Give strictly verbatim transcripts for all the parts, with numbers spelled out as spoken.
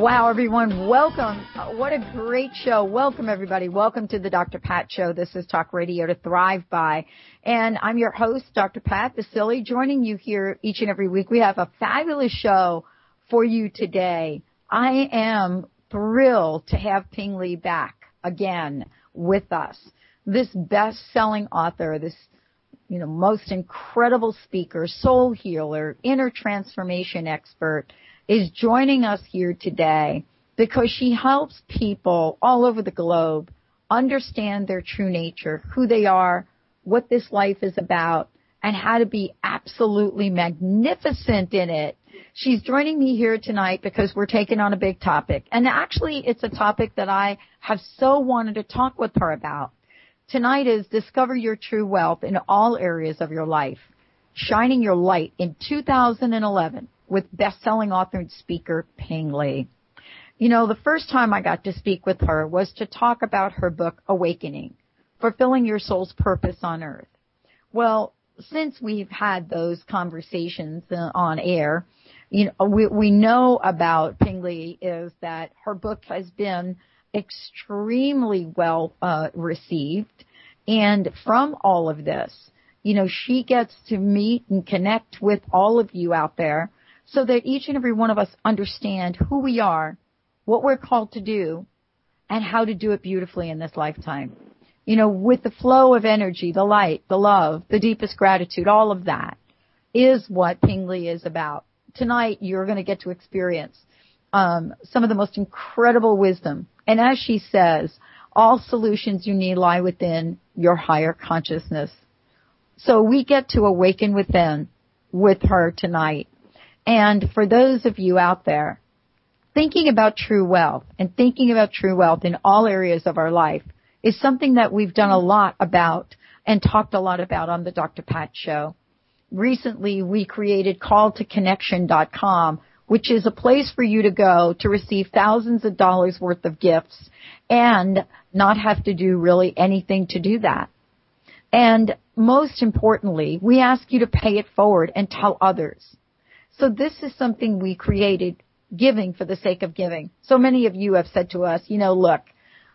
Wow, everyone, welcome. What a great show. Welcome, everybody. Welcome to the Doctor Pat Show. This is Talk Radio to Thrive By. And I'm your host, Doctor Pat Basile, joining you here each and every week. We have a fabulous show for you today. I am thrilled to have Ping Li back again with us. This best-selling author, this you know, most incredible speaker, soul healer, inner transformation expert, is joining us here today because she helps people all over the globe understand their true nature, who they are, what this life is about, and how to be absolutely magnificent in it. She's joining me here tonight because we're taking on a big topic. And actually, it's a topic that I have so wanted to talk with her about. Tonight is Discover Your True Wealth in All Areas of Your Life, Shining Your Light in two thousand eleven. With best-selling author and speaker Ping Li. You know, the first time I got to speak with her was to talk about her book, Awakening, Fulfilling Your Soul's Purpose on Earth. Well, since we've had those conversations on air, you know, we, we know about Ping Li is that her book has been extremely well uh, received. And from all of this, you know, she gets to meet and connect with all of you out there, so that each and every one of us understand who we are, what we're called to do, and how to do it beautifully in this lifetime. You know, with the flow of energy, the light, the love, the deepest gratitude, all of that is what Ping Li is about. Tonight, you're going to get to experience um, some of the most incredible wisdom. And as she says, all solutions you need lie within your higher consciousness. So we get to awaken within with her tonight. And for those of you out there thinking about true wealth and thinking about true wealth in all areas of our life is something that we've done a lot about and talked a lot about on the Doctor Pat Show. Recently, we created Call To Connection dot com, which is a place for you to go to receive thousands of dollars worth of gifts and not have to do really anything to do that. And most importantly, we ask you to pay it forward and tell others. So this is something we created, giving for the sake of giving. So many of you have said to us, you know, look,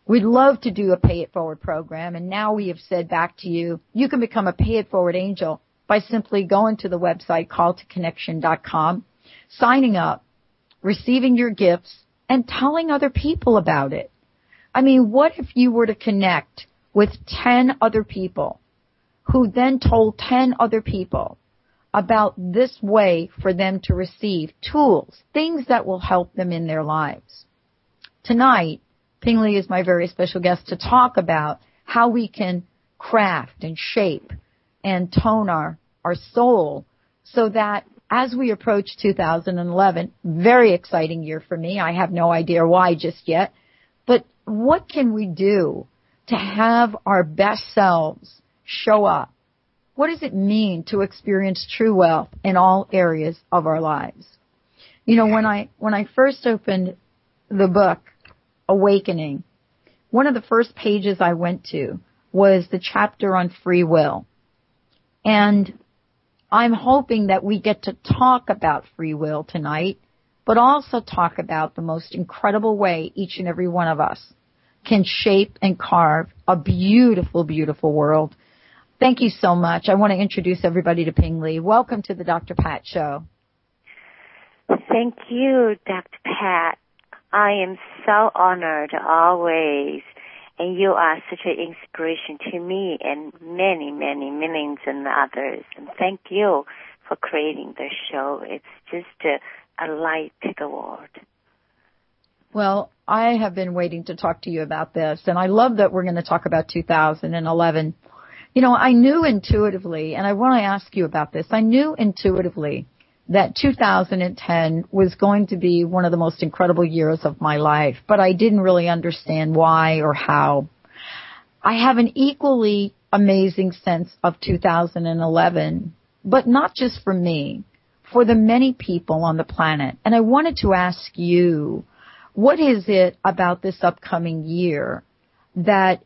we'd love to do a Pay It Forward program. And now we have said back to you, you can become a Pay It Forward angel by simply going to the website, Call To Connection dot com, signing up, receiving your gifts, and telling other people about it. I mean, what if you were to connect with ten other people who then told ten other people about this way for them to receive tools, things that will help them in their lives? Tonight, Ping Li is my very special guest to talk about how we can craft and shape and tone our, our soul so that as we approach two thousand eleven, very exciting year for me. I have no idea why just yet, but what can we do to have our best selves show up? What does it mean to experience true wealth in all areas of our lives? You know, when I when I first opened the book, Awakening, one of the first pages I went to was the chapter on free will. And I'm hoping that we get to talk about free will tonight, but also talk about the most incredible way each and every one of us can shape and carve a beautiful, beautiful world. Thank you so much. I want to introduce everybody to Ping Li. Welcome to the Doctor Pat Show. Thank you, Doctor Pat. I am so honored always, and you are such an inspiration to me and many, many millions and others. And thank you for creating the show. It's just a, a light to the world. Well, I have been waiting to talk to you about this, and I love that we're going to talk about two thousand eleven. You know, I knew intuitively, and I want to ask you about this, I knew intuitively that two thousand ten was going to be one of the most incredible years of my life, but I didn't really understand why or how. I have an equally amazing sense of two thousand eleven, but not just for me, for the many people on the planet. And I wanted to ask you, what is it about this upcoming year that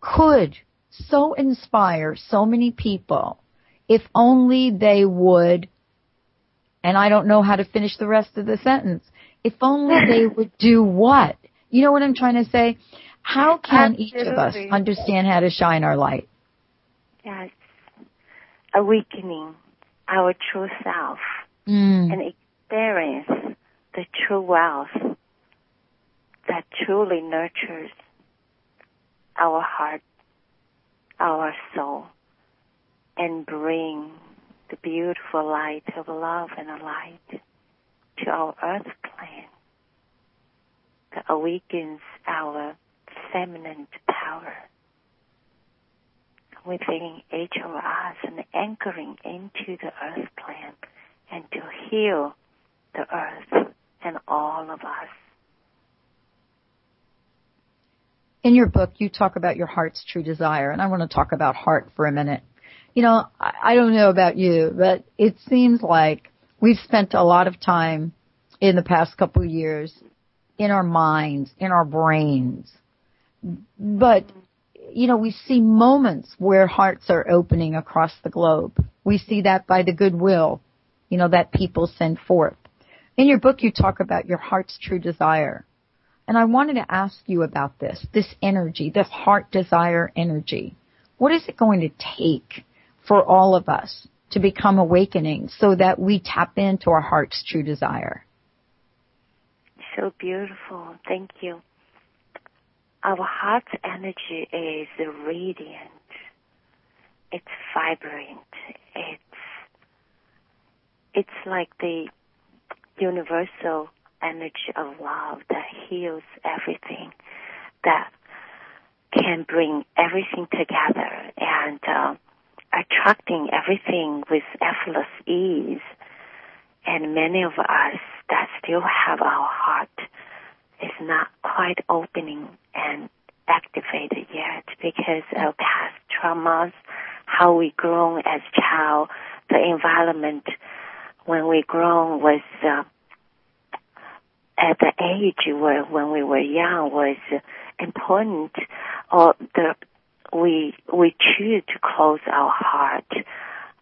could so inspire so many people if only they would, and I don't know how to finish the rest of the sentence, if only they would do what? You know what I'm trying to say? How can Absolutely. Each of us understand how to shine our light? Yes. Awakening our true self mm. and experience the true wealth that truly nurtures our heart, our soul, and bring the beautiful light of love and light to our earth plane that awakens our feminine power within each of us and anchoring into the earth plane and to heal the earth and all of us. In your book, you talk about your heart's true desire, and I want to talk about heart for a minute. You know, I don't know about you, but it seems like we've spent a lot of time in the past couple of years in our minds, in our brains. But, you know, we see moments where hearts are opening across the globe. We see that by the goodwill, you know, that people send forth. In your book, you talk about your heart's true desire. And I wanted to ask you about this, this energy, this heart desire energy. What is it going to take for all of us to become awakening so that we tap into our heart's true desire? So beautiful. Thank you. Our heart's energy is radiant. It's vibrant. It's, it's like the universal energy of love that heals everything, that can bring everything together and uh, attracting everything with effortless ease. And many of us that still have our heart is not quite opening and activated yet because of past traumas, how we grown as child, the environment when we grown was uh, at the age where when we were young was important, or the we we choose to close our heart,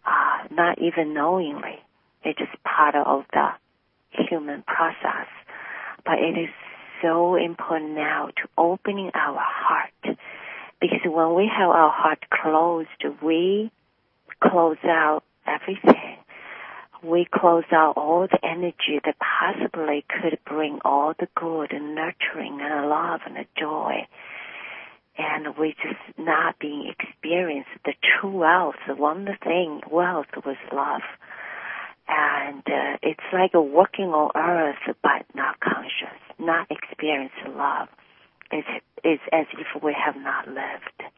uh, not even knowingly. It is part of the human process, but it is so important now to opening our heart, because when we have our heart closed, we close out everything. We close out all the energy that possibly could bring all the good and nurturing and love and joy. And we just not being experienced the true wealth. The one thing, wealth was love. And uh, it's like a working on earth, but not conscious, not experience love. It's, it's as if we have not lived.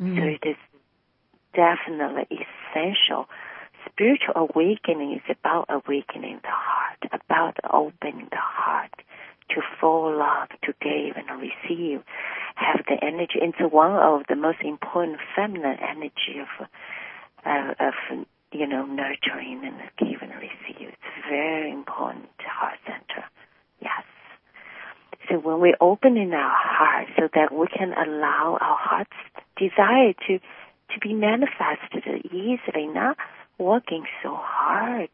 Mm. So it is definitely essential. Spiritual awakening is about awakening the heart, about opening the heart to full love, to give and receive, have the energy. It's one of the most important feminine energy of, uh, of you know, nurturing and give and receive. It's very important, heart center. Yes. So when we open in our heart so that we can allow our heart's desire to, to be manifested easily, not working so hard.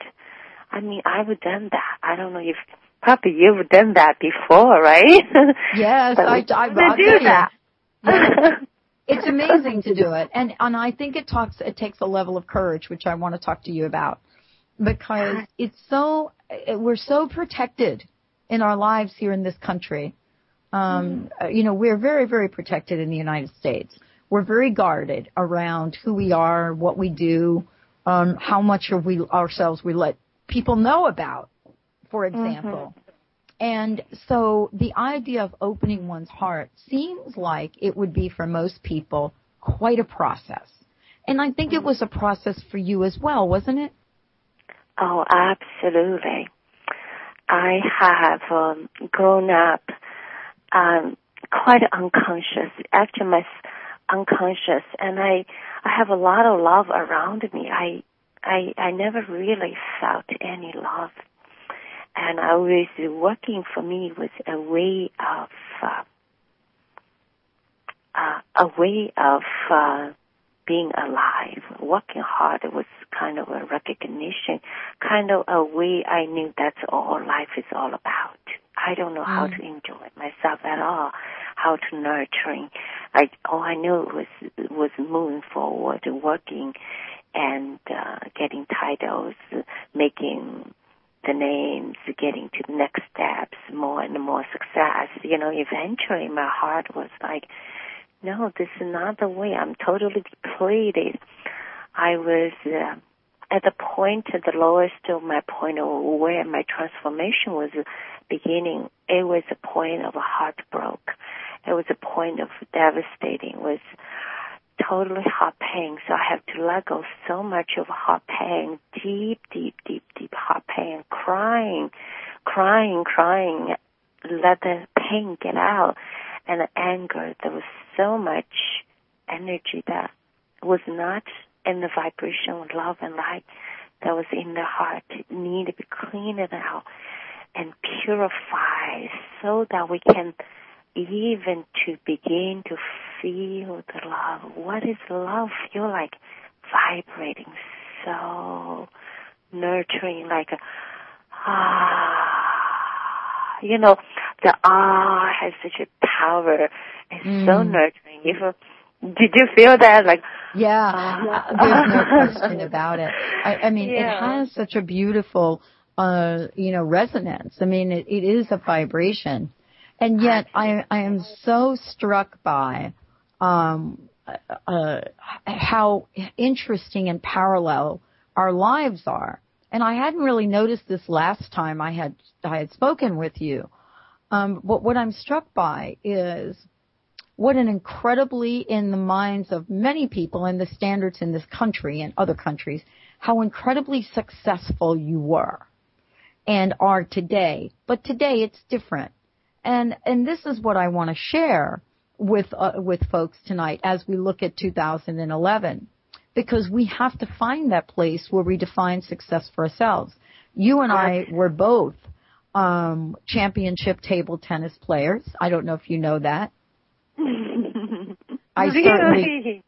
I mean, I've done that. I don't know if probably you've done that before, right? Yes, I, I, I do that. Yeah. It's amazing to do it, and and I think it talks. It takes a level of courage, which I want to talk to you about, because it's so we're so protected in our lives here in this country. Um, mm. You know, we're very, very protected in the United States. We're very guarded around who we are, what we do. on how much of we ourselves we let people know about, for example. Mm-hmm. And so the idea of opening one's heart seems like it would be for most people quite a process. And I think it was a process for you as well, wasn't it? Oh, absolutely. I have um, grown up um, quite unconscious, actually my unconscious, and I, I have a lot of love around me. I, I, I never really felt any love. And always working for me was a way of uh, uh, a way of uh, being alive. Working hard was kind of a recognition, kind of a way I knew that's all life is all about. I don't know how mm. to enjoy myself at all, how to nurturing. I all I knew was was moving forward, working, and uh, getting titles, making the names, getting to the next steps, more and more success. You know, eventually my heart was like, no, this is not the way. I'm totally depleted. I was uh, at the point, at the lowest of my point of where my transformation was beginning. It was a point of a heartbreak. It was a point of devastating. It was totally heart pain, so I have to let go so much of heart pain, deep, deep, deep, deep heart pain, crying, crying, crying, let the pain get out, and the anger, there was so much energy that was not in the vibration of love and light that was in the heart. It needed to be cleaned out and purified so that we can even to begin to feel the love. What is love? Feel like vibrating, so nurturing, like a, ah, you know, the ah has such a power. It's mm. so nurturing. Even, did you feel that? Like, yeah, ah. yeah there's no question about it. I, I mean, yeah. It has such a beautiful, uh, you know, resonance. I mean, it, it is a vibration. And yet, I, I am so struck by um, uh, how interesting and parallel our lives are. And I hadn't really noticed this last time I had I had spoken with you. Um, but what I'm struck by is what an incredibly, in the minds of many people and the standards in this country and other countries, how incredibly successful you were and are today. But today it's different. And and this is what I want to share with uh, with folks tonight as we look at two thousand eleven, because we have to find that place where we define success for ourselves. You and I were both um, championship table tennis players. I don't know if you know that. I certainly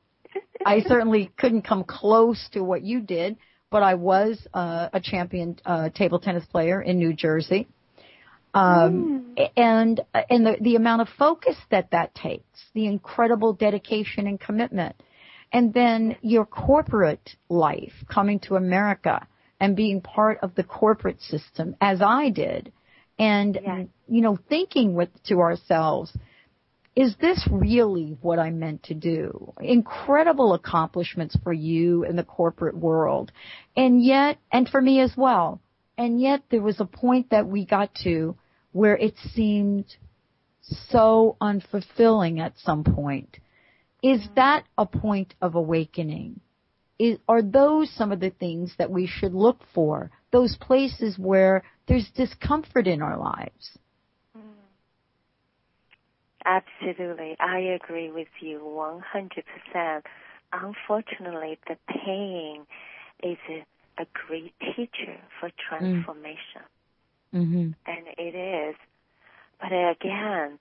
I certainly couldn't come close to what you did, but I was uh, a champion uh, table tennis player in New Jersey. Um, and, and the, the amount of focus that that takes, the incredible dedication and commitment. And then your corporate life, coming to America and being part of the corporate system as I did. And, yes. you know, thinking with, to ourselves, is this really what I meant to do? Incredible accomplishments for you in the corporate world. And yet, and for me as well. And yet there was a point that we got to where it seemed so unfulfilling at some point. Is that a point of awakening? Is, are those some of the things that we should look for, those places where there's discomfort in our lives? Absolutely. I agree with you one hundred percent. Unfortunately, the pain is a, a great teacher for transformation. Mm-hmm. And it is. But again,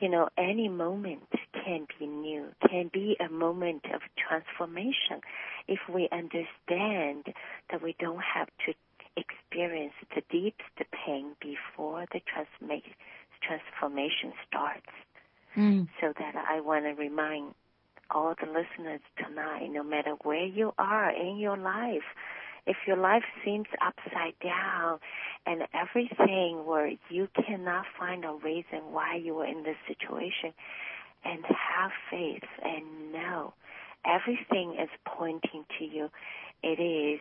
you know, any moment can be new, can be a moment of transformation if we understand that we don't have to experience the deepest pain before the transma- transformation starts. Mm. So that I want to remind all the listeners tonight, no matter where you are in your life, if your life seems upside down and everything where you cannot find a reason why you were in this situation, and have faith and know everything is pointing to you it is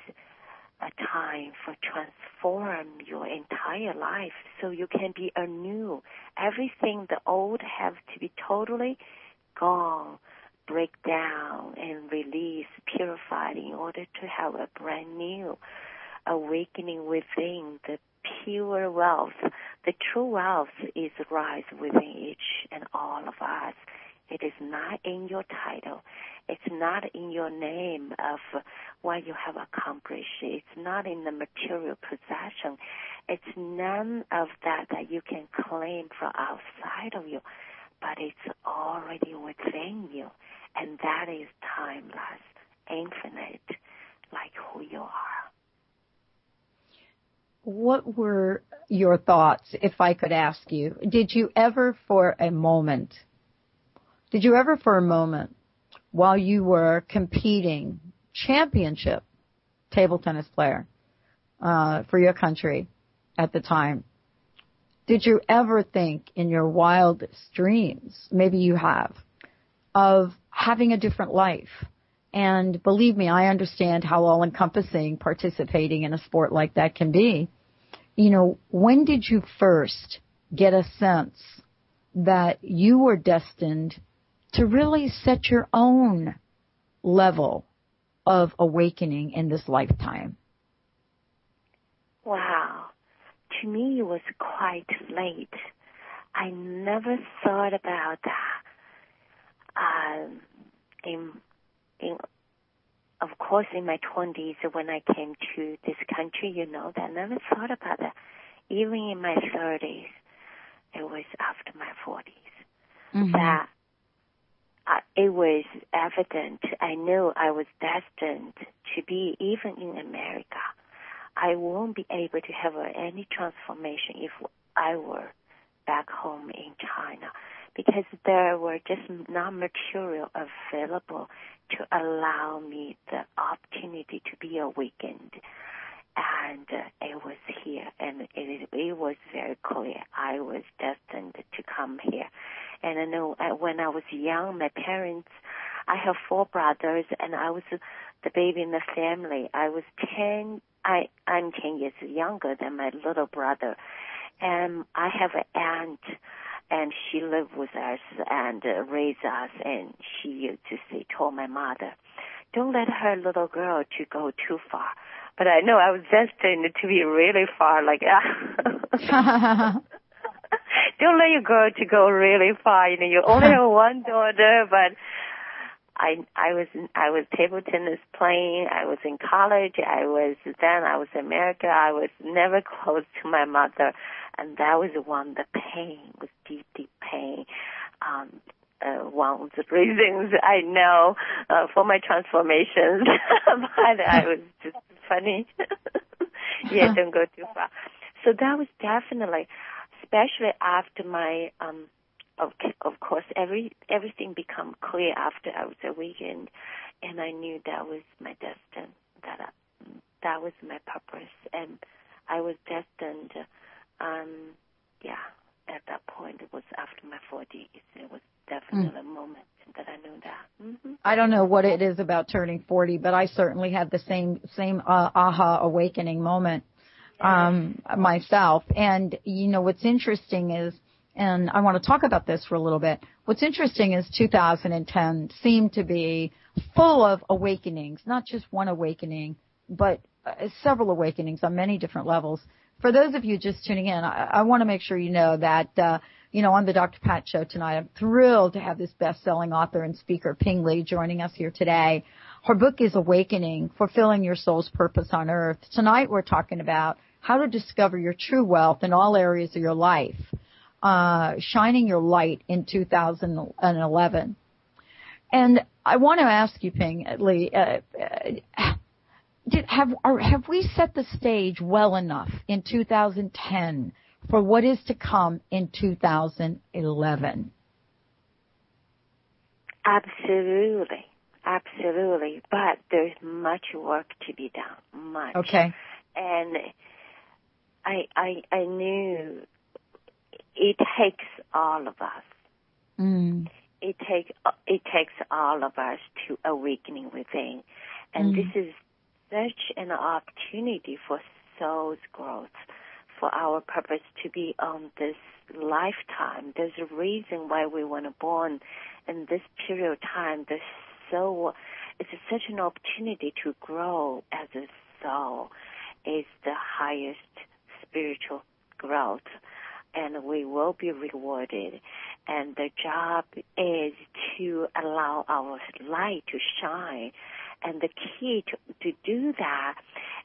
a time for transform your entire life so you can be anew. Everything the old have to be totally gone, break down, and released, purified in order to have a brand new awakening within the pure wealth. The true wealth is rise within each and all of us. It is not in your title. It's not in your name of what you have accomplished. It's not in the material possession. It's none of that that you can claim from outside of you, but it's already within you, and that is timeless, infinite, like who you are. What were your thoughts, if I could ask you? Did you ever for a moment, did you ever for a moment, while you were competing, championship table tennis player uh, for your country at the time, did you ever think in your wildest dreams, maybe you have, of having a different life? And believe me, I understand how all-encompassing participating in a sport like that can be. You know, when did you first get a sense that you were destined to really set your own level of awakening in this lifetime? Wow. To me, it was quite late. I never thought about that. Um, in, in, of course, in my twenties, when I came to this country, you know, I never thought about that. Even in my thirties, it was after my forties, mm-hmm. that uh, it was evident. I knew I was destined to be, even in America, I won't be able to have any transformation if I were back home in China, because there were just not material available to allow me the opportunity to be awakened. And uh, it was here, and it, it was very clear I was destined to come here. And I know uh, when I was young, my parents, I have four brothers, and I was the baby in the family. I was ten, I, I'm ten years younger than my little brother. And I have an aunt, and she lived with us and uh, raised us, and she used to say, told my mother, don't let her little girl to go too far. But I know I was destined to be really far, like, ah. Don't let your girl to go really far. You know, you only have one daughter, but I, I was, I was table tennis playing. I was in college. I was, then I was in America. I was never close to my mother. And that was one, the pain was deep, deep pain. Um, Uh, one of the reasons I know uh, for my transformations, but I was just funny. Yeah, don't go too far. So that was definitely, especially after my, um, of, of course, every everything become clear after I was awakened, and I knew that was my destiny, that I, that was my purpose, and I was destined. Um, yeah, at that point, it was after my forties. It was definitely a moment that I knew that. Mm-hmm. I don't know what it is about turning forty, but I certainly had the same same uh, aha awakening moment um, myself. And, you know, what's interesting is, and I want to talk about this for a little bit, what's interesting is two thousand ten seemed to be full of awakenings, not just one awakening, but uh, several awakenings on many different levels. For those of you just tuning in, I, I want to make sure you know that uh, you know, on the Doctor Pat Show tonight, I'm thrilled to have this best-selling author and speaker, Ping Li, joining us here today. Her book is Awakening, Fulfilling Your Soul's Purpose on Earth. Tonight we're talking about how to discover your true wealth in all areas of your life, uh, shining your light in two thousand eleven. And I want to ask you, Ping Li, uh, uh, did, have, are, have we set the stage well enough in two thousand ten for what is to come in two thousand eleven? Absolutely. Absolutely. But there's much work to be done. Much. Okay. And I I, I knew it takes all of us. Mm. It, take, it takes all of us to awakening within. And mm. this is such an opportunity for soul's growth, for our purpose to be on this lifetime. There's a reason why we were born in this period of time. There's so, it's such an opportunity to grow as a soul. It's the highest spiritual growth, and we will be rewarded. And the job is to allow our light to shine. And the key to, to do that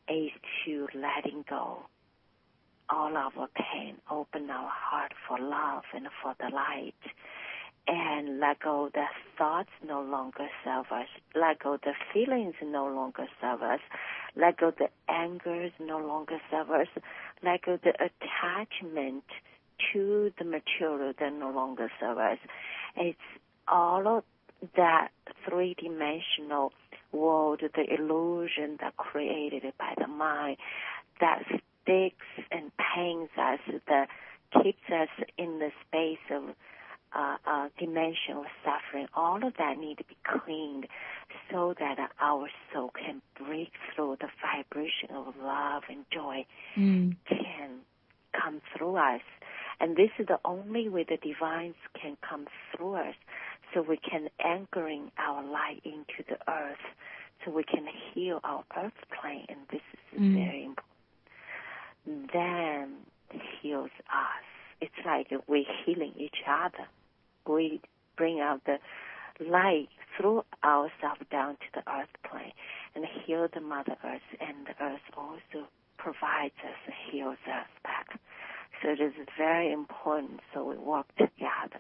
is to letting go all our pain, open our heart for love and for the light, and let go the thoughts no longer serve us, let go the feelings no longer serve us, let go the angers no longer serve us, let go the attachment to the material that no longer serve us. It's all of that three-dimensional world, the illusion that created by the mind, that sticks and pains us, that keeps us in the space of uh, uh, dimensional suffering. All of that need to be cleaned so that our soul can break through the vibration of love and joy, mm. can come through us. And this is the only way the divines can come through us, so we can anchoring our light into the earth, so we can heal our earth plane, and this is mm. very important. Then heals us. It's like we're healing each other. We bring out the light through ourselves down to the earth plane and heal the Mother Earth, and the earth also provides us and heals us back. So it is very important, so we work together.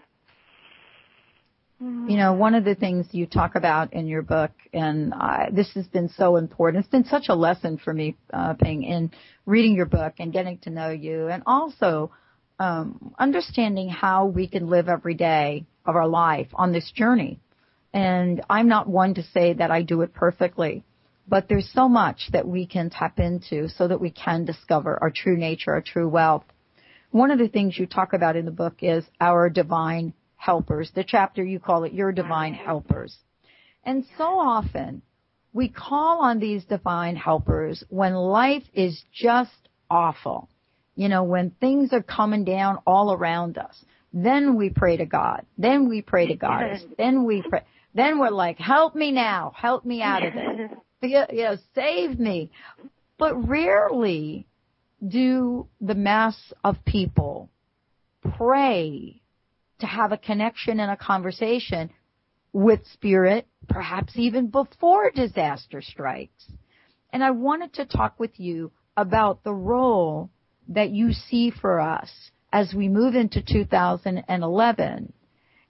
You know, one of the things you talk about in your book, and I, this has been so important. It's been such a lesson for me, uh, Ping, in reading your book and getting to know you, and also um, understanding how we can live every day of our life on this journey. And I'm not one to say that I do it perfectly, but there's so much that we can tap into so that we can discover our true nature, our true wealth. One of the things you talk about in the book is our divine helpers. The chapter, you call it Your Divine Helpers. And so often we call on these divine helpers when life is just awful. You know, when things are coming down all around us, then we pray to God. Then we pray to Goddess. Then we pray. Then we're like, help me now. Help me out of this. You know, save me. But rarely do the mass of people pray to have a connection and a conversation with spirit, perhaps even before disaster strikes. And I wanted to talk with you about the role that you see for us as we move into two thousand eleven,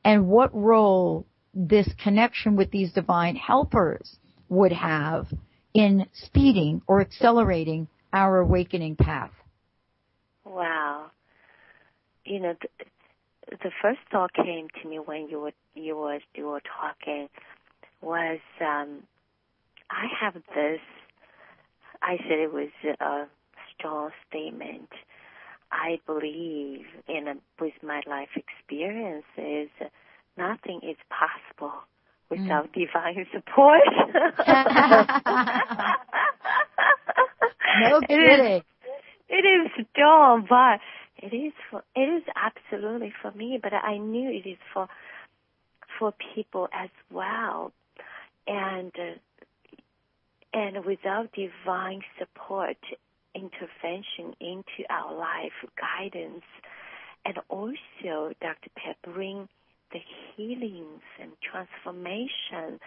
and what role this connection with these divine helpers would have in speeding or accelerating our awakening path. Wow. You know, th- the first thought came to me when you were you were you were talking was um, I have this. I said it was a strong statement. I believe in a, with my life experiences, nothing is possible without mm. divine support. No kidding. It is, it is strong, but. It is for, it is absolutely for me, but I knew it is for for people as well, and uh, and without divine support, intervention into our life, guidance, and also Doctor Pat bring the healings and transformation,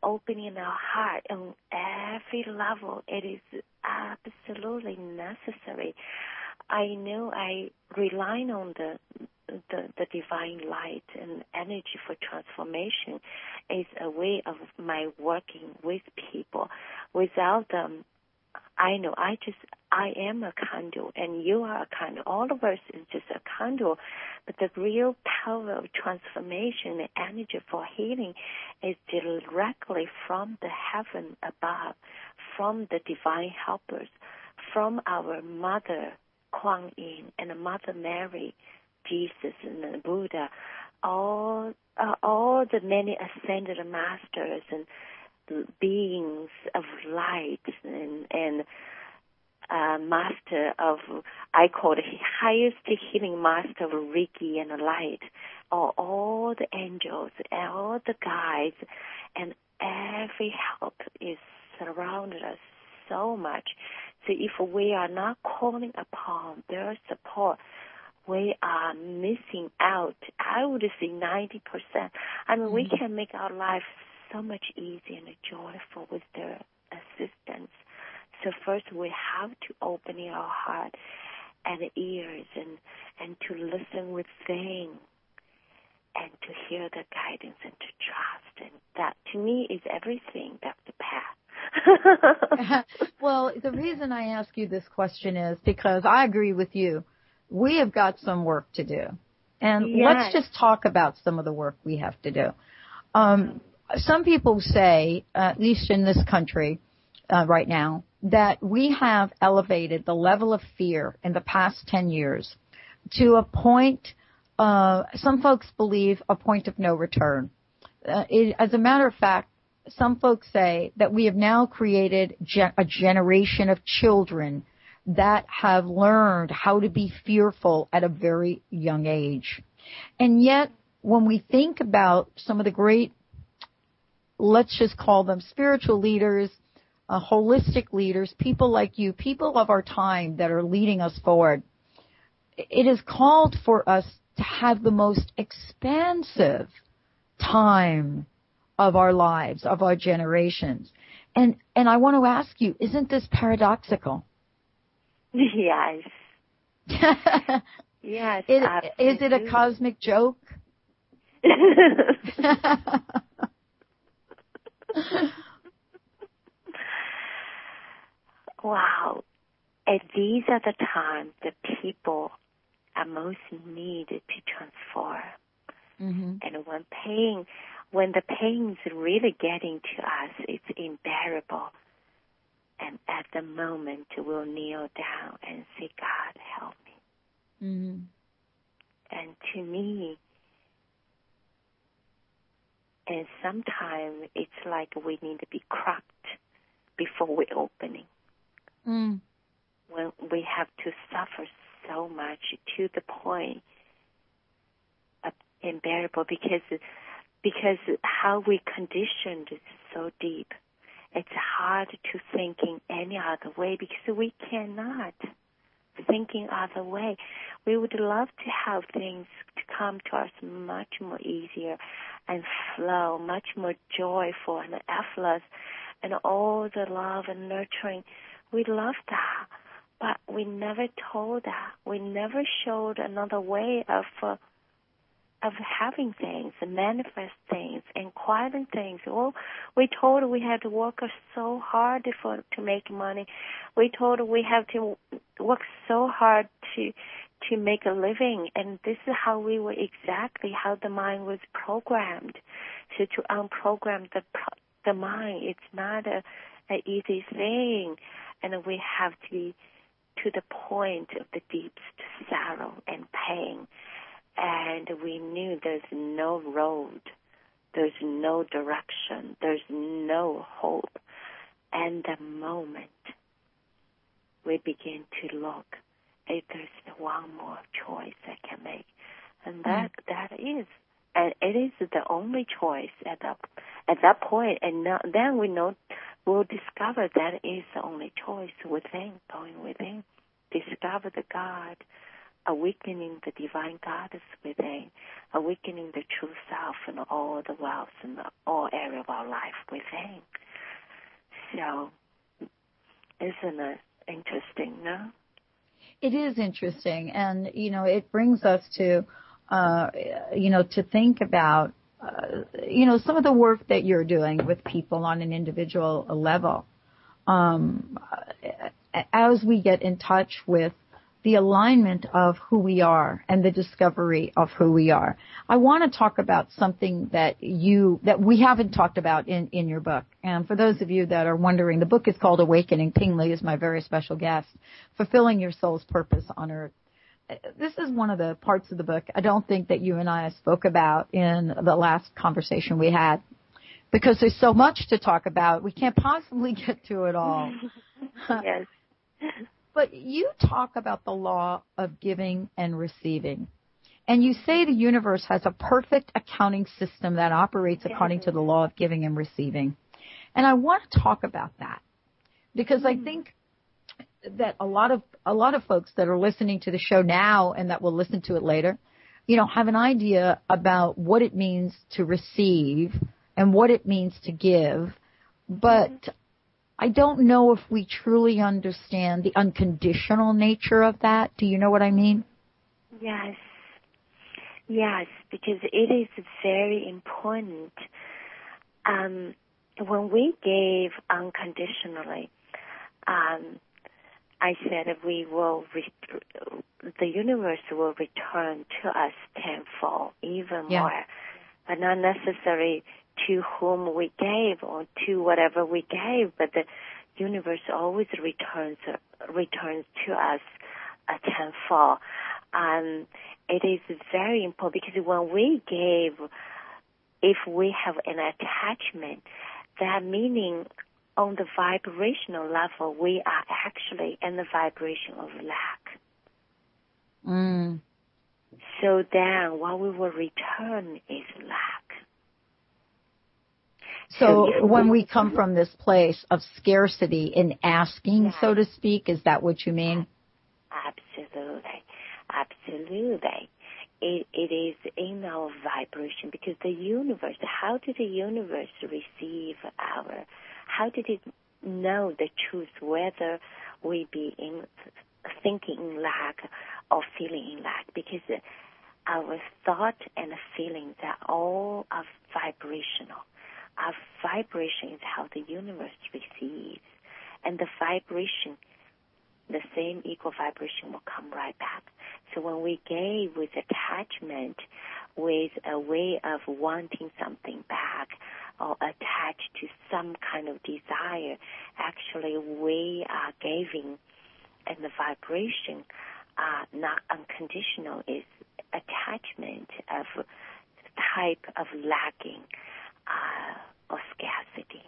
opening our heart on every level. It is absolutely necessary. I know I rely on the, the the divine light and energy for transformation is a way of my working with people. Without them, I know I just, I am a candle and you are a candle. All of us is just a candle, but the real power of transformation, the energy for healing is directly from the heaven above, from the divine helpers, from our mother, Guan Yin, and Mother Mary, Jesus, and Buddha, all uh, all the many ascended masters and beings of light and, and uh, master of, I call the highest healing master of Reiki and light, are all the angels, all the guides, and every help is surrounded us so much. So if we are not calling upon their support, we are missing out. I would say ninety percent. I mean, we can make our life so much easier and joyful with their assistance. So first we have to open our heart and ears and, and to listen within and to hear the guidance and to trust. And that, to me, is everything, Doctor Pat. Well, the reason I ask you this question is because I agree with you. We have got some work to do. And yes. Let's just talk about some of the work we have to do. Um, some people say, uh, at least in this country uh, right now, that we have elevated the level of fear in the past ten years to a point, uh, some folks believe, a point of no return. Uh, it, as a matter of fact, some folks say that we have now created ge- a generation of children that have learned how to be fearful at a very young age. And yet, when we think about some of the great, let's just call them spiritual leaders, uh, holistic leaders, people like you, people of our time that are leading us forward, it is called for us to have the most expansive time of our lives, of our generations. And and I want to ask you, isn't this paradoxical? Yes. Yes. Is, is it a cosmic joke? Wow. And these are the times that people are most needed to transform. Mm-hmm. And when pain, when the pain is really getting to us, it's unbearable. And at the moment, we'll kneel down and say, God, help me. Mm-hmm. And to me, and sometimes it's like we need to be cracked before we're opening. Mm. When we have to suffer so much to the point of unbearable because, because how we conditioned is so deep. It's hard to think in any other way because we cannot think in other way. We would love to have things to come to us much more easier and flow, much more joyful and effortless, and all the love and nurturing. We love that, but we never told that. We never showed another way of uh, of having things, and manifest things, and quieting things. Well, we told we had to work so hard for, to make money. We told we have to work so hard to to make a living, and this is how we were exactly how the mind was programmed. So to unprogram the the mind, it's not a, an easy thing, and we have to be to the point of the deepest sorrow and pain. And we knew there's no road, there's no direction, there's no hope. And the moment we begin to look, hey, there's one more choice I can make. And that that is, and it is the only choice at that, at that point. And now, then we know, we'll discover that is the only choice within, going within, discover the God. Awakening the divine goddess within, awakening the true self in all the wealth and all area of our life within. So, isn't it interesting, no? It is interesting, and, you know, it brings us to, uh, you know, to think about, uh, you know, some of the work that you're doing with people on an individual level. Um, as we get in touch with the alignment of who we are and the discovery of who we are. I want to talk about something that you, that we haven't talked about in, in your book. And for those of you that are wondering, the book is called Awakening. Ping Li is my very special guest. Fulfilling Your Soul's Purpose on Earth. This is one of the parts of the book I don't think that you and I spoke about in the last conversation we had, because there's so much to talk about. We can't possibly get to it all. Yes. But you talk about the law of giving and receiving. And you say the universe has a perfect accounting system that operates according to the law of giving and receiving. And I want to talk about that because mm. I think that a lot of a lot of folks that are listening to the show now and that will listen to it later, you know, have an idea about what it means to receive and what it means to give. But mm. I don't know if we truly understand the unconditional nature of that. Do you know what I mean? Yes. Yes, because it is very important. Um, when we gave unconditionally, um, I said we will, re- the universe will return to us tenfold, even yeah. more, but not necessarily to whom we gave or to whatever we gave, but the universe always returns returns to us a tenfold. Um, it is very important because when we gave, if we have an attachment, that meaning on the vibrational level, we are actually in the vibration of lack. Mm. So then what we will return is lack. So, so when we, we come from this place of scarcity in asking, yes. so to speak, is that what you mean? Absolutely. Absolutely. It, it is in our vibration because the universe, how did the universe receive our, how did it know the truth, whether we be in thinking in lack or feeling in lack? Because our thought and feelings are all are vibrational. Our vibration is how the universe receives. And the vibration, the same equal vibration will come right back. So when we gave with attachment, with a way of wanting something back or attached to some kind of desire, actually we are giving, and the vibration uh, not unconditional is attachment of type of lacking uh, or scarcity.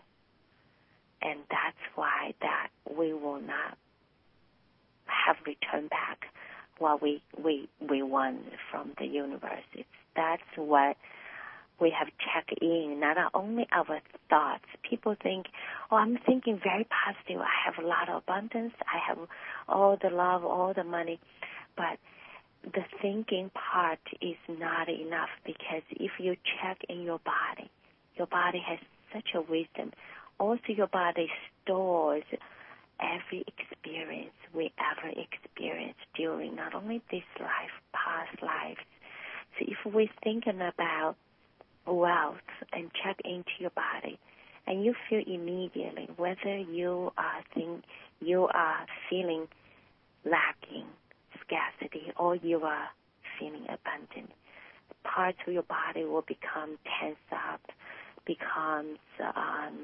And that's why that we will not have returned back what we, we, we won from the universe. It's, that's what we have checked in, not only our thoughts. People think, oh, I'm thinking very positive. I have a lot of abundance. I have all the love, all the money. But the thinking part is not enough because if you check in your body, your body has such a wisdom. Also, your body stores every experience we ever experience during not only this life, past lives. So if we're thinking about wealth and check into your body, and you feel immediately whether you are think you are feeling lacking, scarcity, or you are feeling abundant, parts of your body will become tense up, becomes um,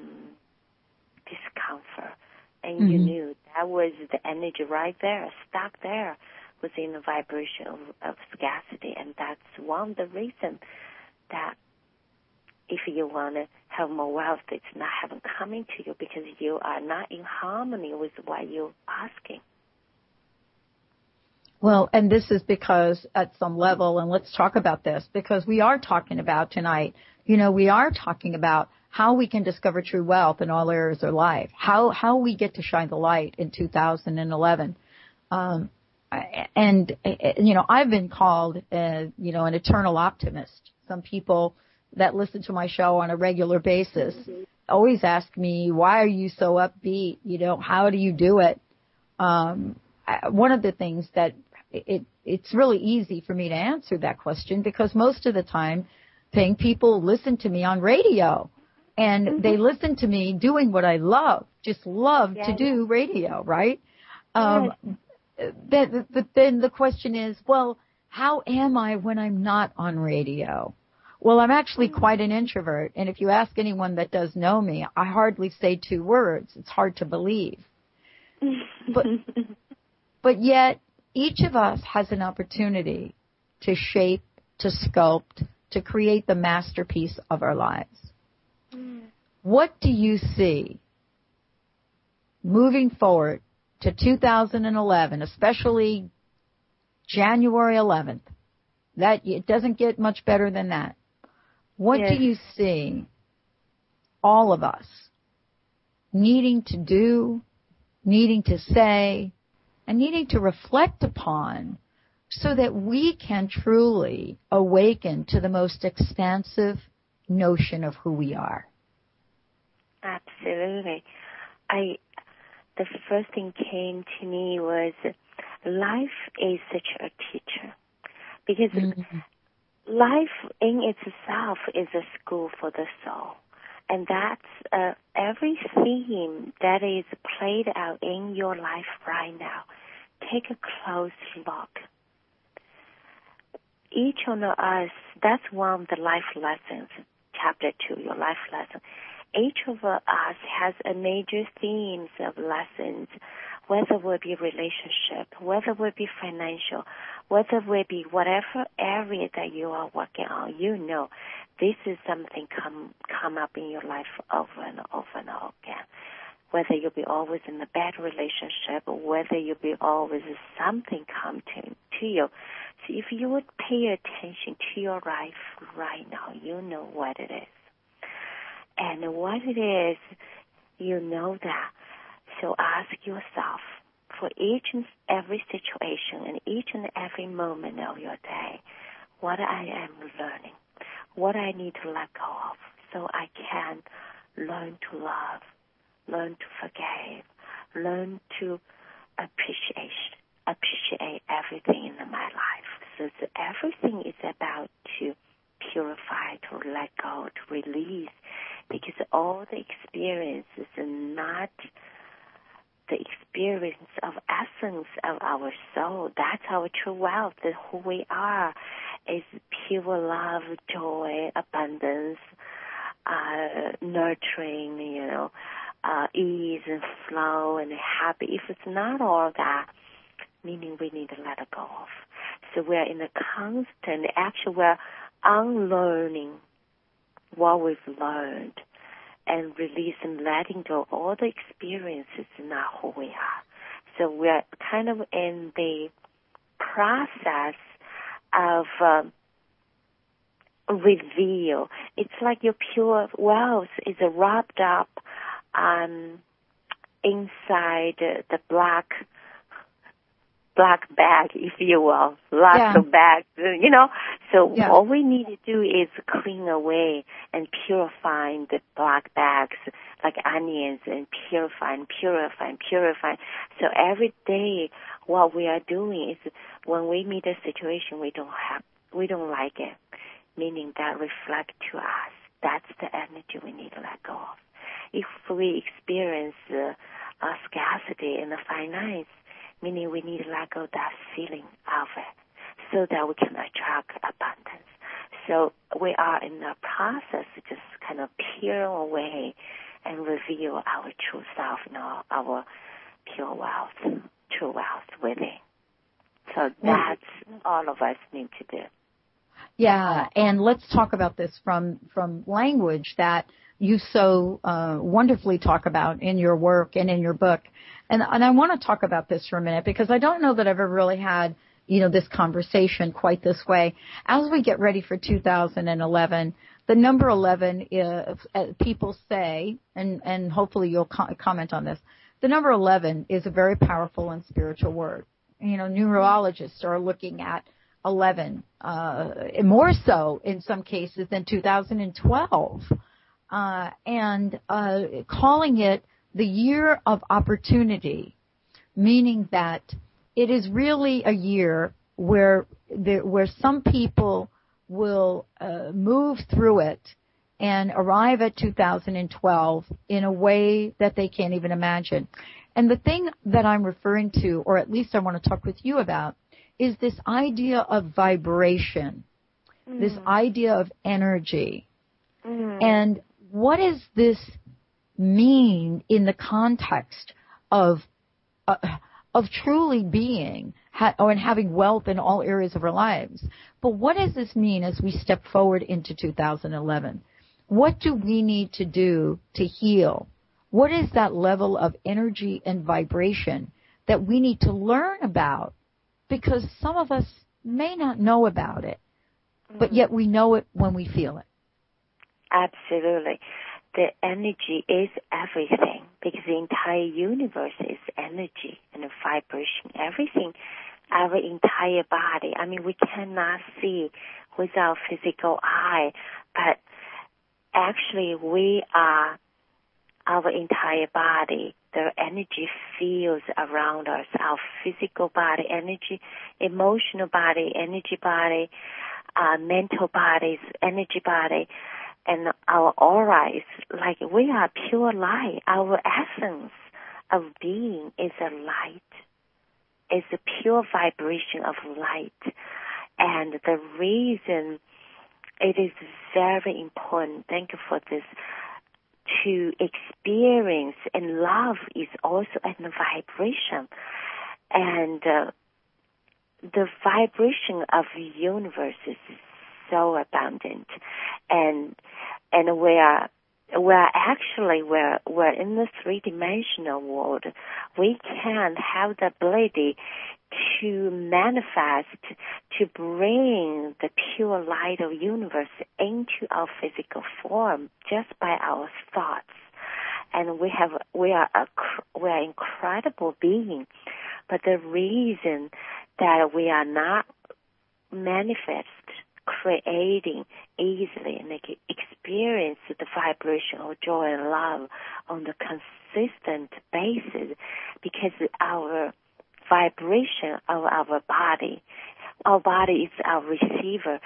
discomfort. And mm-hmm. you knew that was the energy right there, stuck there, within the vibration of, of scarcity. And that's one of the reasons that if you want to have more wealth, it's not having coming to you because you are not in harmony with what you're asking. Well, and this is because at some level, and let's talk about this, because we are talking about tonight, you know, we are talking about how we can discover true wealth in all areas of life, how how we get to shine the light in two thousand eleven. Um, and, you know, I've been called, uh, you know, an eternal optimist. Some people that listen to my show on a regular basis mm-hmm. always ask me, why are you so upbeat? You know, how do you do it? Um, I, one of the things that it it's really easy for me to answer that question because most of the time, thing, people listen to me on radio. And mm-hmm. they listen to me doing what I love, just love yes. to do radio, right? Um, yes. then, but then the question is, well, how am I when I'm not on radio? Well, I'm actually mm-hmm. quite an introvert. And if you ask anyone that does know me, I hardly say two words. It's hard to believe. but, but yet each of us has an opportunity to shape, to sculpt, to create the masterpiece of our lives. What do you see moving forward to two thousand eleven, especially January eleventh? That it doesn't get much better than that. What yes. do you see all of us needing to do, needing to say, and needing to reflect upon so that we can truly awaken to the most expansive notion of who we are? Absolutely. I, the first thing came to me was life is such a teacher. Because mm-hmm. life in itself is a school for the soul. And that's uh, every theme that is played out in your life right now. Take a close look. Each one of us, that's one of the life lessons, chapter two, your life lesson. Each of us has a major themes of lessons, whether it will be relationship, whether it will be financial, whether it will be whatever area that you are working on. You know, this is something come come up in your life over and over and over again. Whether you'll be always in a bad relationship, or whether you'll be always something come to, to you. So if you would pay attention to your life right now, you know what it is. And what it is, you know that. So ask yourself, for each and every situation and each and every moment of your day, what I am learning, what I need to let go of so I can learn to love, learn to forgive, learn to appreciate, appreciate everything in my life. So, so everything is about to purify, to let go, to release, because all the experiences are not the experience of essence of our soul. That's our true wealth, that who we are is pure love, joy, abundance, uh, nurturing, you know, uh, ease and flow and happy. If it's not all that, meaning we need to let it go of. So we're in a constant, actually we're unlearning what we've learned and release and letting go all the experiences in our who we are. So we're kind of in the process of um, reveal. It's like your pure wealth is wrapped up um, inside the black black bag, if you will, lots yeah. of bags, you know. So yeah. all we need to do is clean away and purify the black bags like onions and purify and purify and purify. So every day what we are doing is when we meet a situation we don't have, we don't like it, meaning that reflects to us. That's the energy we need to let go of. If we experience uh, a scarcity in the finance, meaning we need to let go that feeling of it so that we can attract abundance. So we are in the process of just kind of peer away and reveal our true self, you know, our pure wealth, true wealth within. So that's all of us need to do. Yeah, and let's talk about this from, from language that you so uh, wonderfully talk about in your work and in your book. And, and I want to talk about this for a minute because I don't know that I've ever really had, you know, this conversation quite this way. As we get ready for two thousand eleven, the number eleven, uh, people say, and, and hopefully you'll co- comment on this, the number eleven is a very powerful and spiritual word. You know, numerologists are looking at eleven, uh, more so in some cases than two thousand twelve. Uh, and uh, calling it the year of opportunity, meaning that it is really a year where there, where some people will uh, move through it and arrive at two thousand twelve in a way that they can't even imagine. And the thing that I'm referring to, or at least I want to talk with you about, is this idea of vibration, mm. this idea of energy. Mm. And what does this mean in the context of uh, of truly being ha- oh, and having wealth in all areas of our lives? But what does this mean as we step forward into two thousand eleven? What do we need to do to heal? What is that level of energy and vibration that we need to learn about? Because some of us may not know about it, but yet we know it when we feel it. Absolutely. The energy is everything, because the entire universe is energy and vibration, everything, our entire body. I mean, we cannot see with our physical eye, but actually we are our entire body. The energy fields around us, our physical body energy, emotional body, energy body, uh, mental bodies, energy body. And our aura is like we are pure light. Our essence of being is a light. It's a pure vibration of light. And the reason it is very important, thank you for this, to experience and love is also a vibration. And uh, the vibration of the universe is so abundant, and and we are we are actually we're we're in the three-dimensional world. We can have the ability to manifest, to bring the pure light of universe into our physical form just by our thoughts. And we have we are a, we are incredible beings, but the reason that we are not manifest, creating easily and they experience the vibration of joy and love on the consistent basis, because our vibration of our body, our body is our receiver,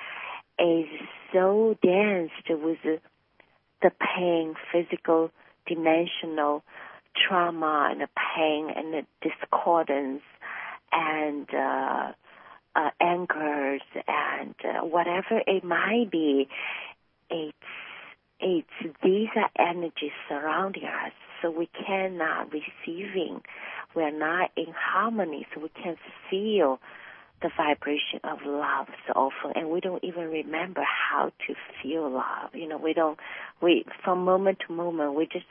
is so dense with the pain, physical, dimensional trauma and the pain and the discordance and uh, Uh, anchors and uh, whatever it might be, it's it's these are energies surrounding us. So we cannot receiving, we are not in harmony. So we can feel the vibration of love so often, and we don't even remember how to feel love. You know, we don't. We from moment to moment, we just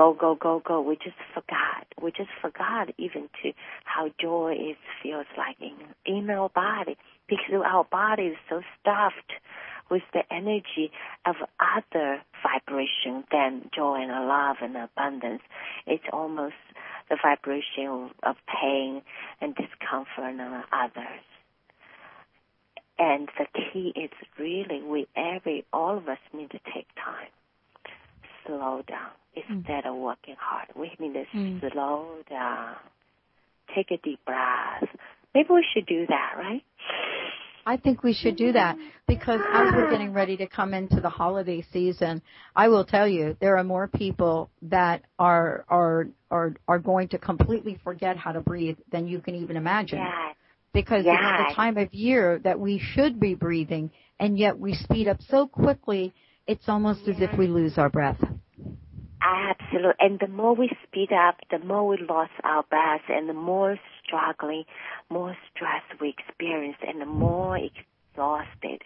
go go go go. We just forgot. We just forgot even to how joy is feels like in in our body, because our body is so stuffed with the energy of other vibration than joy and love and abundance. It's almost the vibration of pain and discomfort on others. And the key is really we every all of us need to take time, slow down. Instead of working hard, we need to mm. slow down, take a deep breath. Maybe we should do that, right? I think we should do that, because as we're getting ready to come into the holiday season, I will tell you there are more people that are are are, are going to completely forget how to breathe than you can even imagine. Yes. Because yes. It's the time of year that we should be breathing, and yet we speed up so quickly, it's almost yes. as if we lose our breath. Absolutely. And the more we speed up, the more we lost our breath, and the more struggling, more stress we experience, and the more exhausted.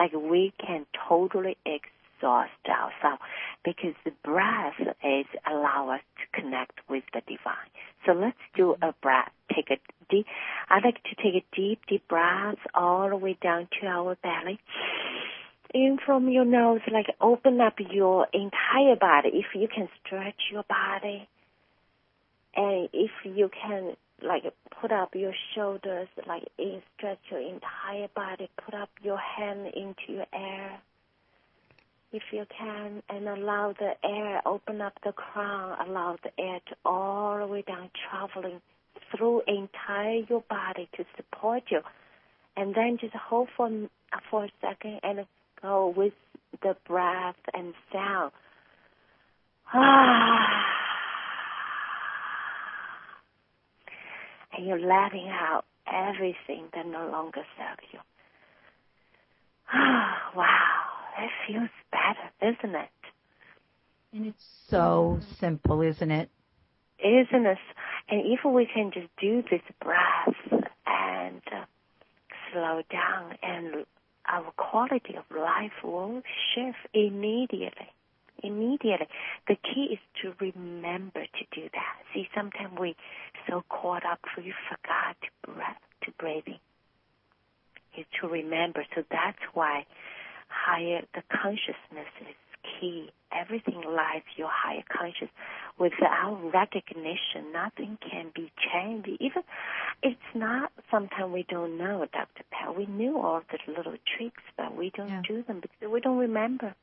Like we can totally exhaust ourselves, because the breath is allow us to connect with the divine. So let's do a breath. Take a deep, I like to take a deep, deep breath all the way down to our belly. In from your nose, like open up your entire body. If you can stretch your body, and if you can, like, put up your shoulders, like, stretch your entire body, put up your hand into your air, if you can, and allow the air, open up the crown, allow the air to all the way down, traveling through entire your body to support you, and then just hold for, for a second and go with the breath and sound. Ah. And you're letting out everything that no longer serves you. Ah, wow, that feels better, isn't it? And it's so simple, isn't it? Isn't it? And if we can just do this breath and uh, slow down and our quality of life will shift immediately. Immediately. The key is to remember to do that. See, sometimes we so caught up, we forgot to breath, to breathing. It's to remember. So that's why higher the consciousness is key. Everything lies your higher conscious. Without recognition, nothing can be changed. Even it's not. Sometimes we don't know, Doctor Pat. We knew all the little tricks, but we don't yeah. do them because we don't remember.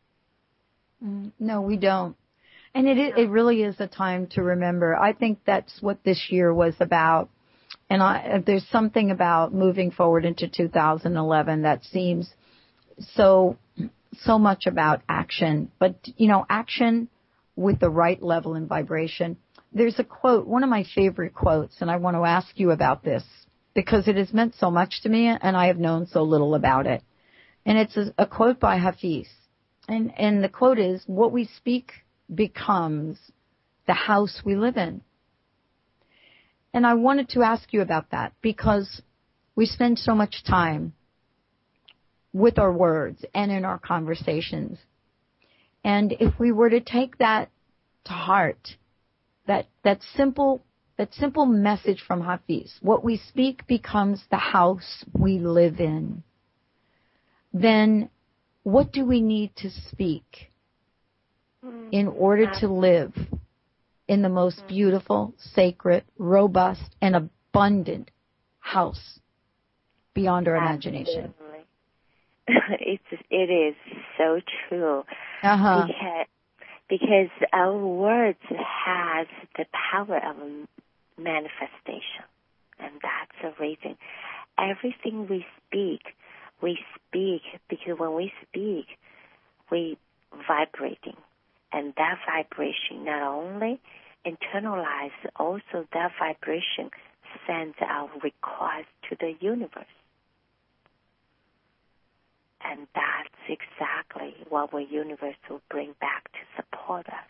No, we don't. And it is, it really is a time to remember. I think that's what this year was about. And I, there's something about moving forward into two thousand eleven that seems so so much about action. But, you know, action with the right level and vibration. There's a quote, one of my favorite quotes, and I want to ask you about this because it has meant so much to me and I have known so little about it. And it's a, a quote by Hafiz. And, and the quote is, what we speak becomes the house we live in. And I wanted to ask you about that because we spend so much time with our words and in our conversations. And if we were to take that to heart, that, that simple, that simple message from Hafiz, what we speak becomes the house we live in, then what do we need to speak in order to live in the most beautiful, sacred, robust, and abundant house beyond our imagination? It's, it is so true. Uh-huh. Because, because our words has the power of manifestation. And that's the reason. Everything we speak, we speak because when we speak, we vibrating. And that vibration not only internalize, also that vibration sends our request to the universe. And that's exactly what the universe will bring back to support us.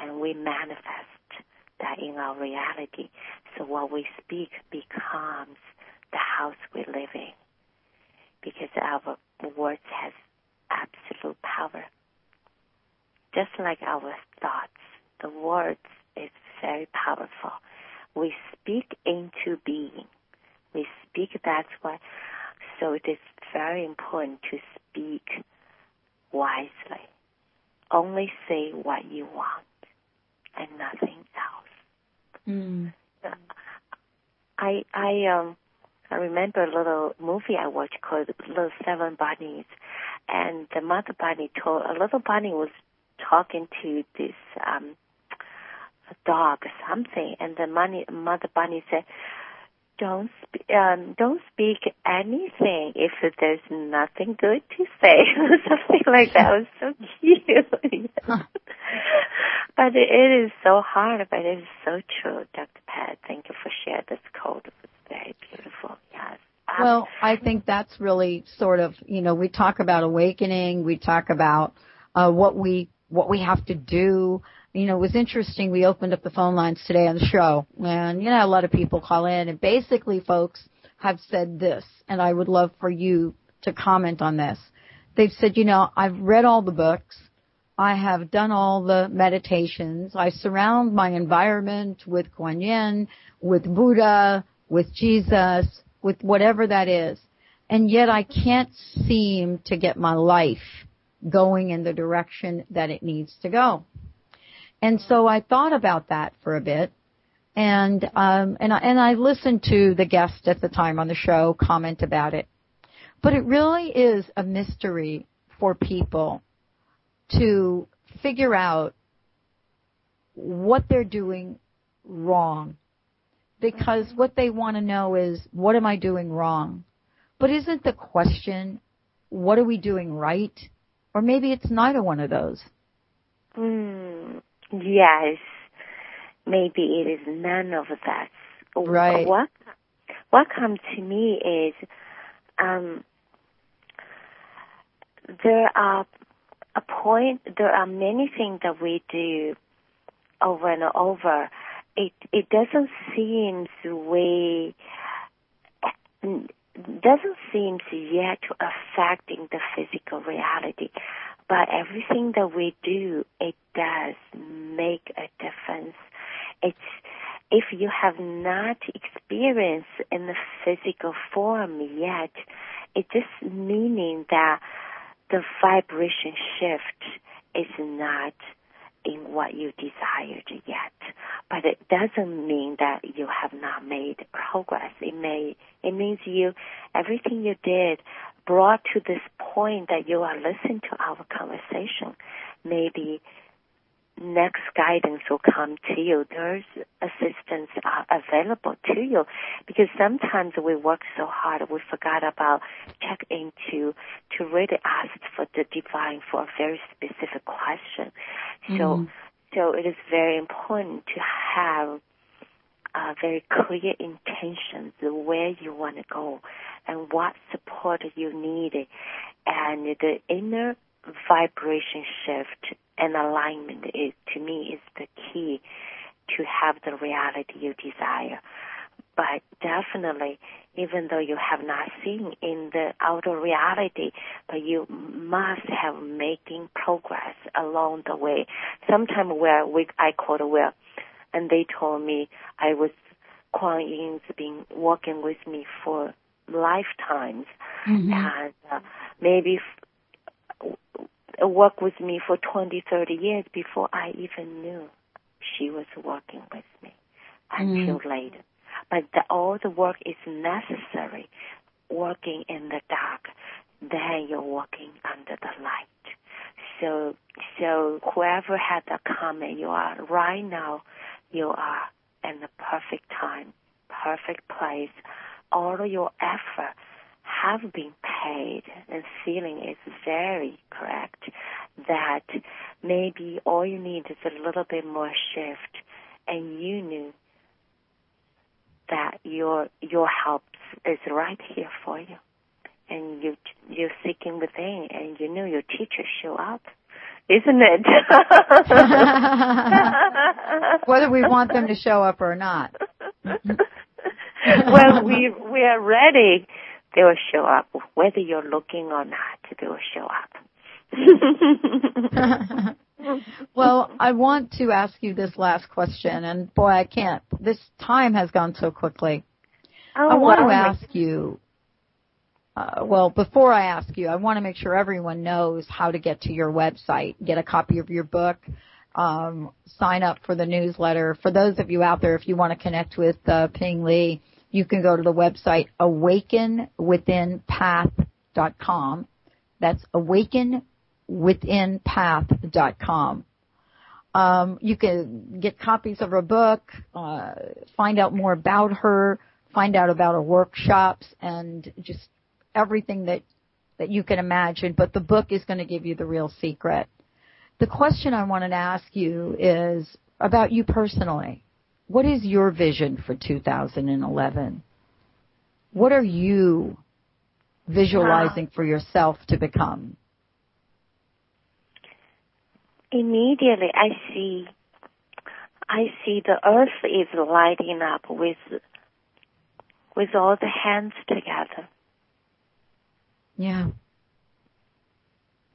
And we manifest that in our reality. So what we speak becomes the house we live in. Because our words has absolute power. Just like our thoughts, the words is very powerful. We speak into being. We speak, that's why. So it is very important to speak wisely. Only say what you want and nothing else. Mm. I I um I remember a little movie I watched called Little Seven Bunnies, and the mother bunny told a little bunny was talking to this um dog or something, and the money, mother bunny said, Don't sp- um, don't speak anything if there's nothing good to say, or something like that. It was so cute. Huh. But it, it is so hard, but it is so true, Doctor Pat. Thank you for sharing this quote. It's very beautiful. Yes. Um, well, I think that's really sort of, you know, we talk about awakening. We talk about uh, what we what we have to do. You know, it was interesting. We opened up the phone lines today on the show, and, you know, a lot of people call in, and basically folks have said this, and I would love for you to comment on this. They've said, you know, I've read all the books. I have done all the meditations. I surround my environment with Guan Yin, with Buddha, with Jesus, with whatever that is. And yet I can't seem to get my life going in the direction that it needs to go. And so I thought about that for a bit, and um, and I, and I listened to the guest at the time on the show comment about it. But it really is a mystery for people to figure out what they're doing wrong, because what they want to know is, what am I doing wrong? But isn't the question, what are we doing right? Or maybe it's neither one of those. Mm. Yes, maybe it is none of that. Right. What what comes to me is um, there are a point. There are many things that we do over and over. It it doesn't seem we doesn't seem yet affecting the physical reality, but everything that we do, it does make a difference. It's if you have not experienced in the physical form yet, it just meaning that the vibration shift is not in what you desired yet. But it doesn't mean that you have not made progress. It may, it means you, everything you did brought to this point that you are listening to our conversation. Maybe next guidance will come to you. There's assistance uh, available to you, because sometimes we work so hard we forgot about check into to really ask for the divine for a very specific question. So, mm-hmm. so it is very important to have a very clear intention where you want to go and what support you need, and the inner vibration shift and alignment is, to me, is the key to have the reality you desire. But definitely, even though you have not seen in the outer reality, but you must have making progress along the way. Sometime where we, I called where, and they told me I was, Guan Yin's been working with me for lifetimes, mm-hmm. and uh, maybe. F- work with me for twenty, thirty years before I even knew she was working with me until mm. later. But the, all the work is necessary, working in the dark, then you're working under the light. So so whoever had the comment, you are right now, you are in the perfect time, perfect place. All of your effort have been paid, and feeling is very correct, that maybe all you need is a little bit more shift, and you knew that your your help is right here for you, and you, you're seeking within, and you knew your teacher show up, isn't it? Whether we want them to show up or not. Well, we we are ready. They will show up. Whether you're looking or not, they will show up. Well, I want to ask you this last question, and boy, I can't. This time has gone so quickly. Oh, I want wow. to ask you, uh, well, before I ask you, I want to make sure everyone knows how to get to your website, get a copy of your book, um, sign up for the newsletter. For those of you out there, if you want to connect with uh, Ping Li, you can go to the website awaken within path dot com. That's awaken within path dot com. Um, you can get copies of her book, uh, find out more about her, find out about her workshops, and just everything that, that you can imagine. But the book is going to give you the real secret. The question I wanted to ask you is about you personally. What is your vision for two thousand eleven? What are you visualizing wow. for yourself to become? Immediately, I see, I see the earth is lighting up with, with all the hands together. Yeah.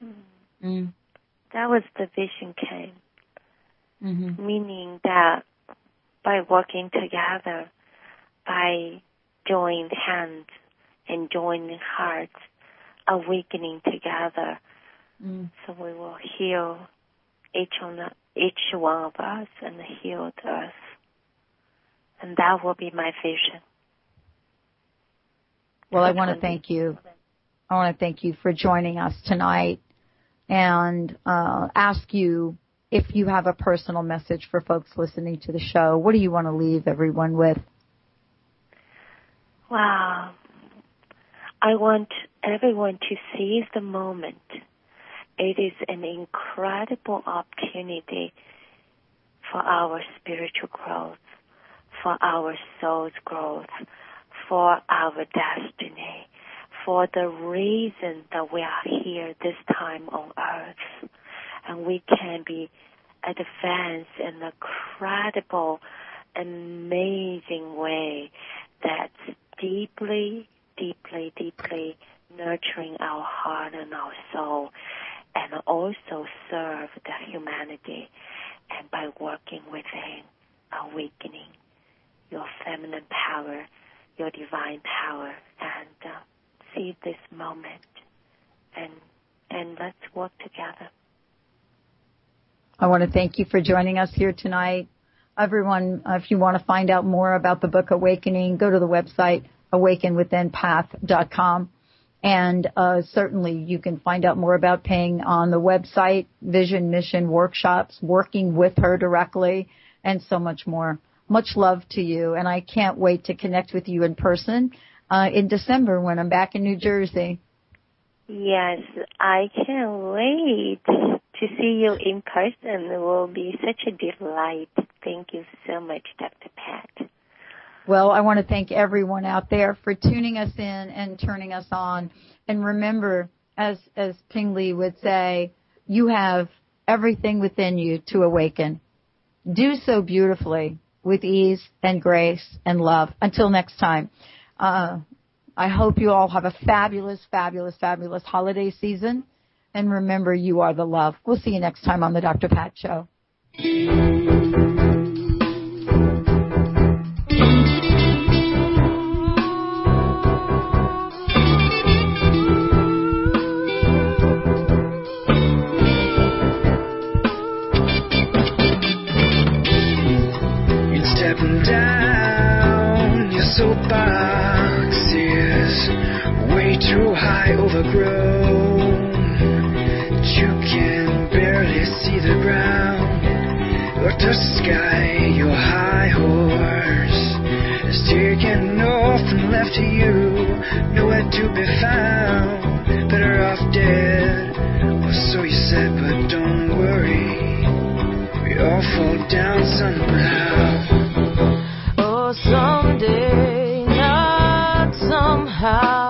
Mm. Mm. That was the vision came, mm-hmm. meaning that by working together, by joining hands and joining hearts, awakening together, mm. so we will heal each one, each one of us, and heal the earth. And that will be my vision. Well, I want to thank you. I want to thank you for joining us tonight, and uh, ask you, if you have a personal message for folks listening to the show, what do you want to leave everyone with? Wow. I want everyone to seize the moment. It is an incredible opportunity for our spiritual growth, for our soul's growth, for our destiny, for the reason that we are here this time on earth. And we can be advanced in a credible, amazing way that's deeply, deeply, deeply nurturing our heart and our soul, and also serve the humanity. And by working within, awakening your feminine power, your divine power, and uh, see this moment, and and let's work together. I want to thank you for joining us here tonight. Everyone, if you want to find out more about the book Awakening, go to the website awaken within path dot com. And uh, certainly you can find out more about Ping on the website, Vision Mission Workshops, working with her directly, and so much more. Much love to you, and I can't wait to connect with you in person uh, in December when I'm back in New Jersey. Yes, I can't wait to see you in person. It will be such a delight. Thank you so much, Doctor Pat. Well, I want to thank everyone out there for tuning us in and turning us on. And remember, as as Ping Li would say, you have everything within you to awaken. Do so beautifully, with ease and grace and love. Until next time, uh, I hope you all have a fabulous, fabulous, fabulous holiday season. And remember, you are the love. We'll see you next time on the Doctor Pat Show. Too high, overgrown. You can barely see the ground or the sky. Your high horse is taken off and left to you, nowhere to be found. Better off dead, or so you said. But don't worry, we all fall down somehow. Oh, someday, not somehow.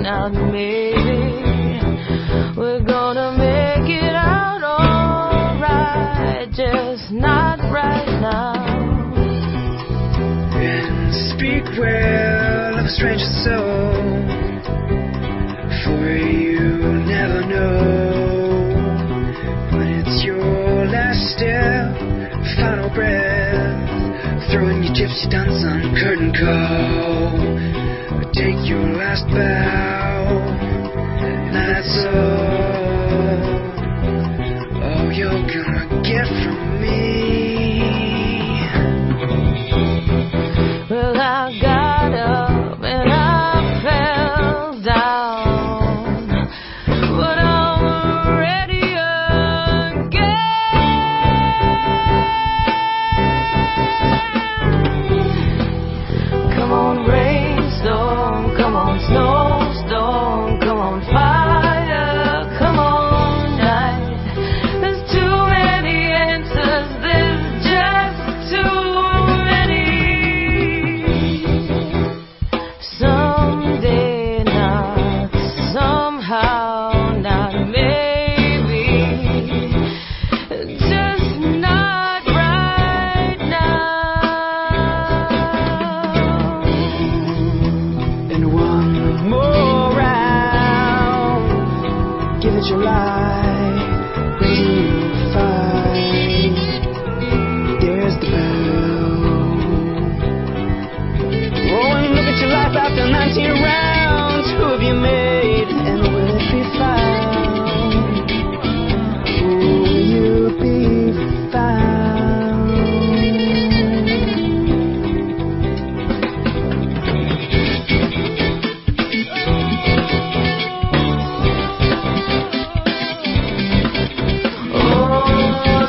Not maybe we're gonna make it out alright, just not right now. And speak well of a stranger's soul, for you never know when it's your last step, final breath, throwing your gypsy dance on curtain call. Take your last bow, and that's all, all you're gonna get from me. Well, I got up and I fell down, but I'm ready again. Come on, rainstorm. Come on, snowstorm, come on, fire, come on, night. There's too many answers, there's just too many. Someday, not somehow, not maybe, just not right now. July, when you find there's the bell. Oh, when you look at your life after nineteen rounds, who have you made and will it be found? Will you be found?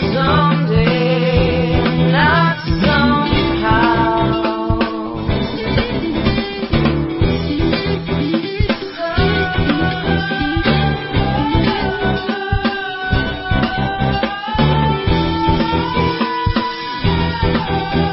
Someday, not somehow.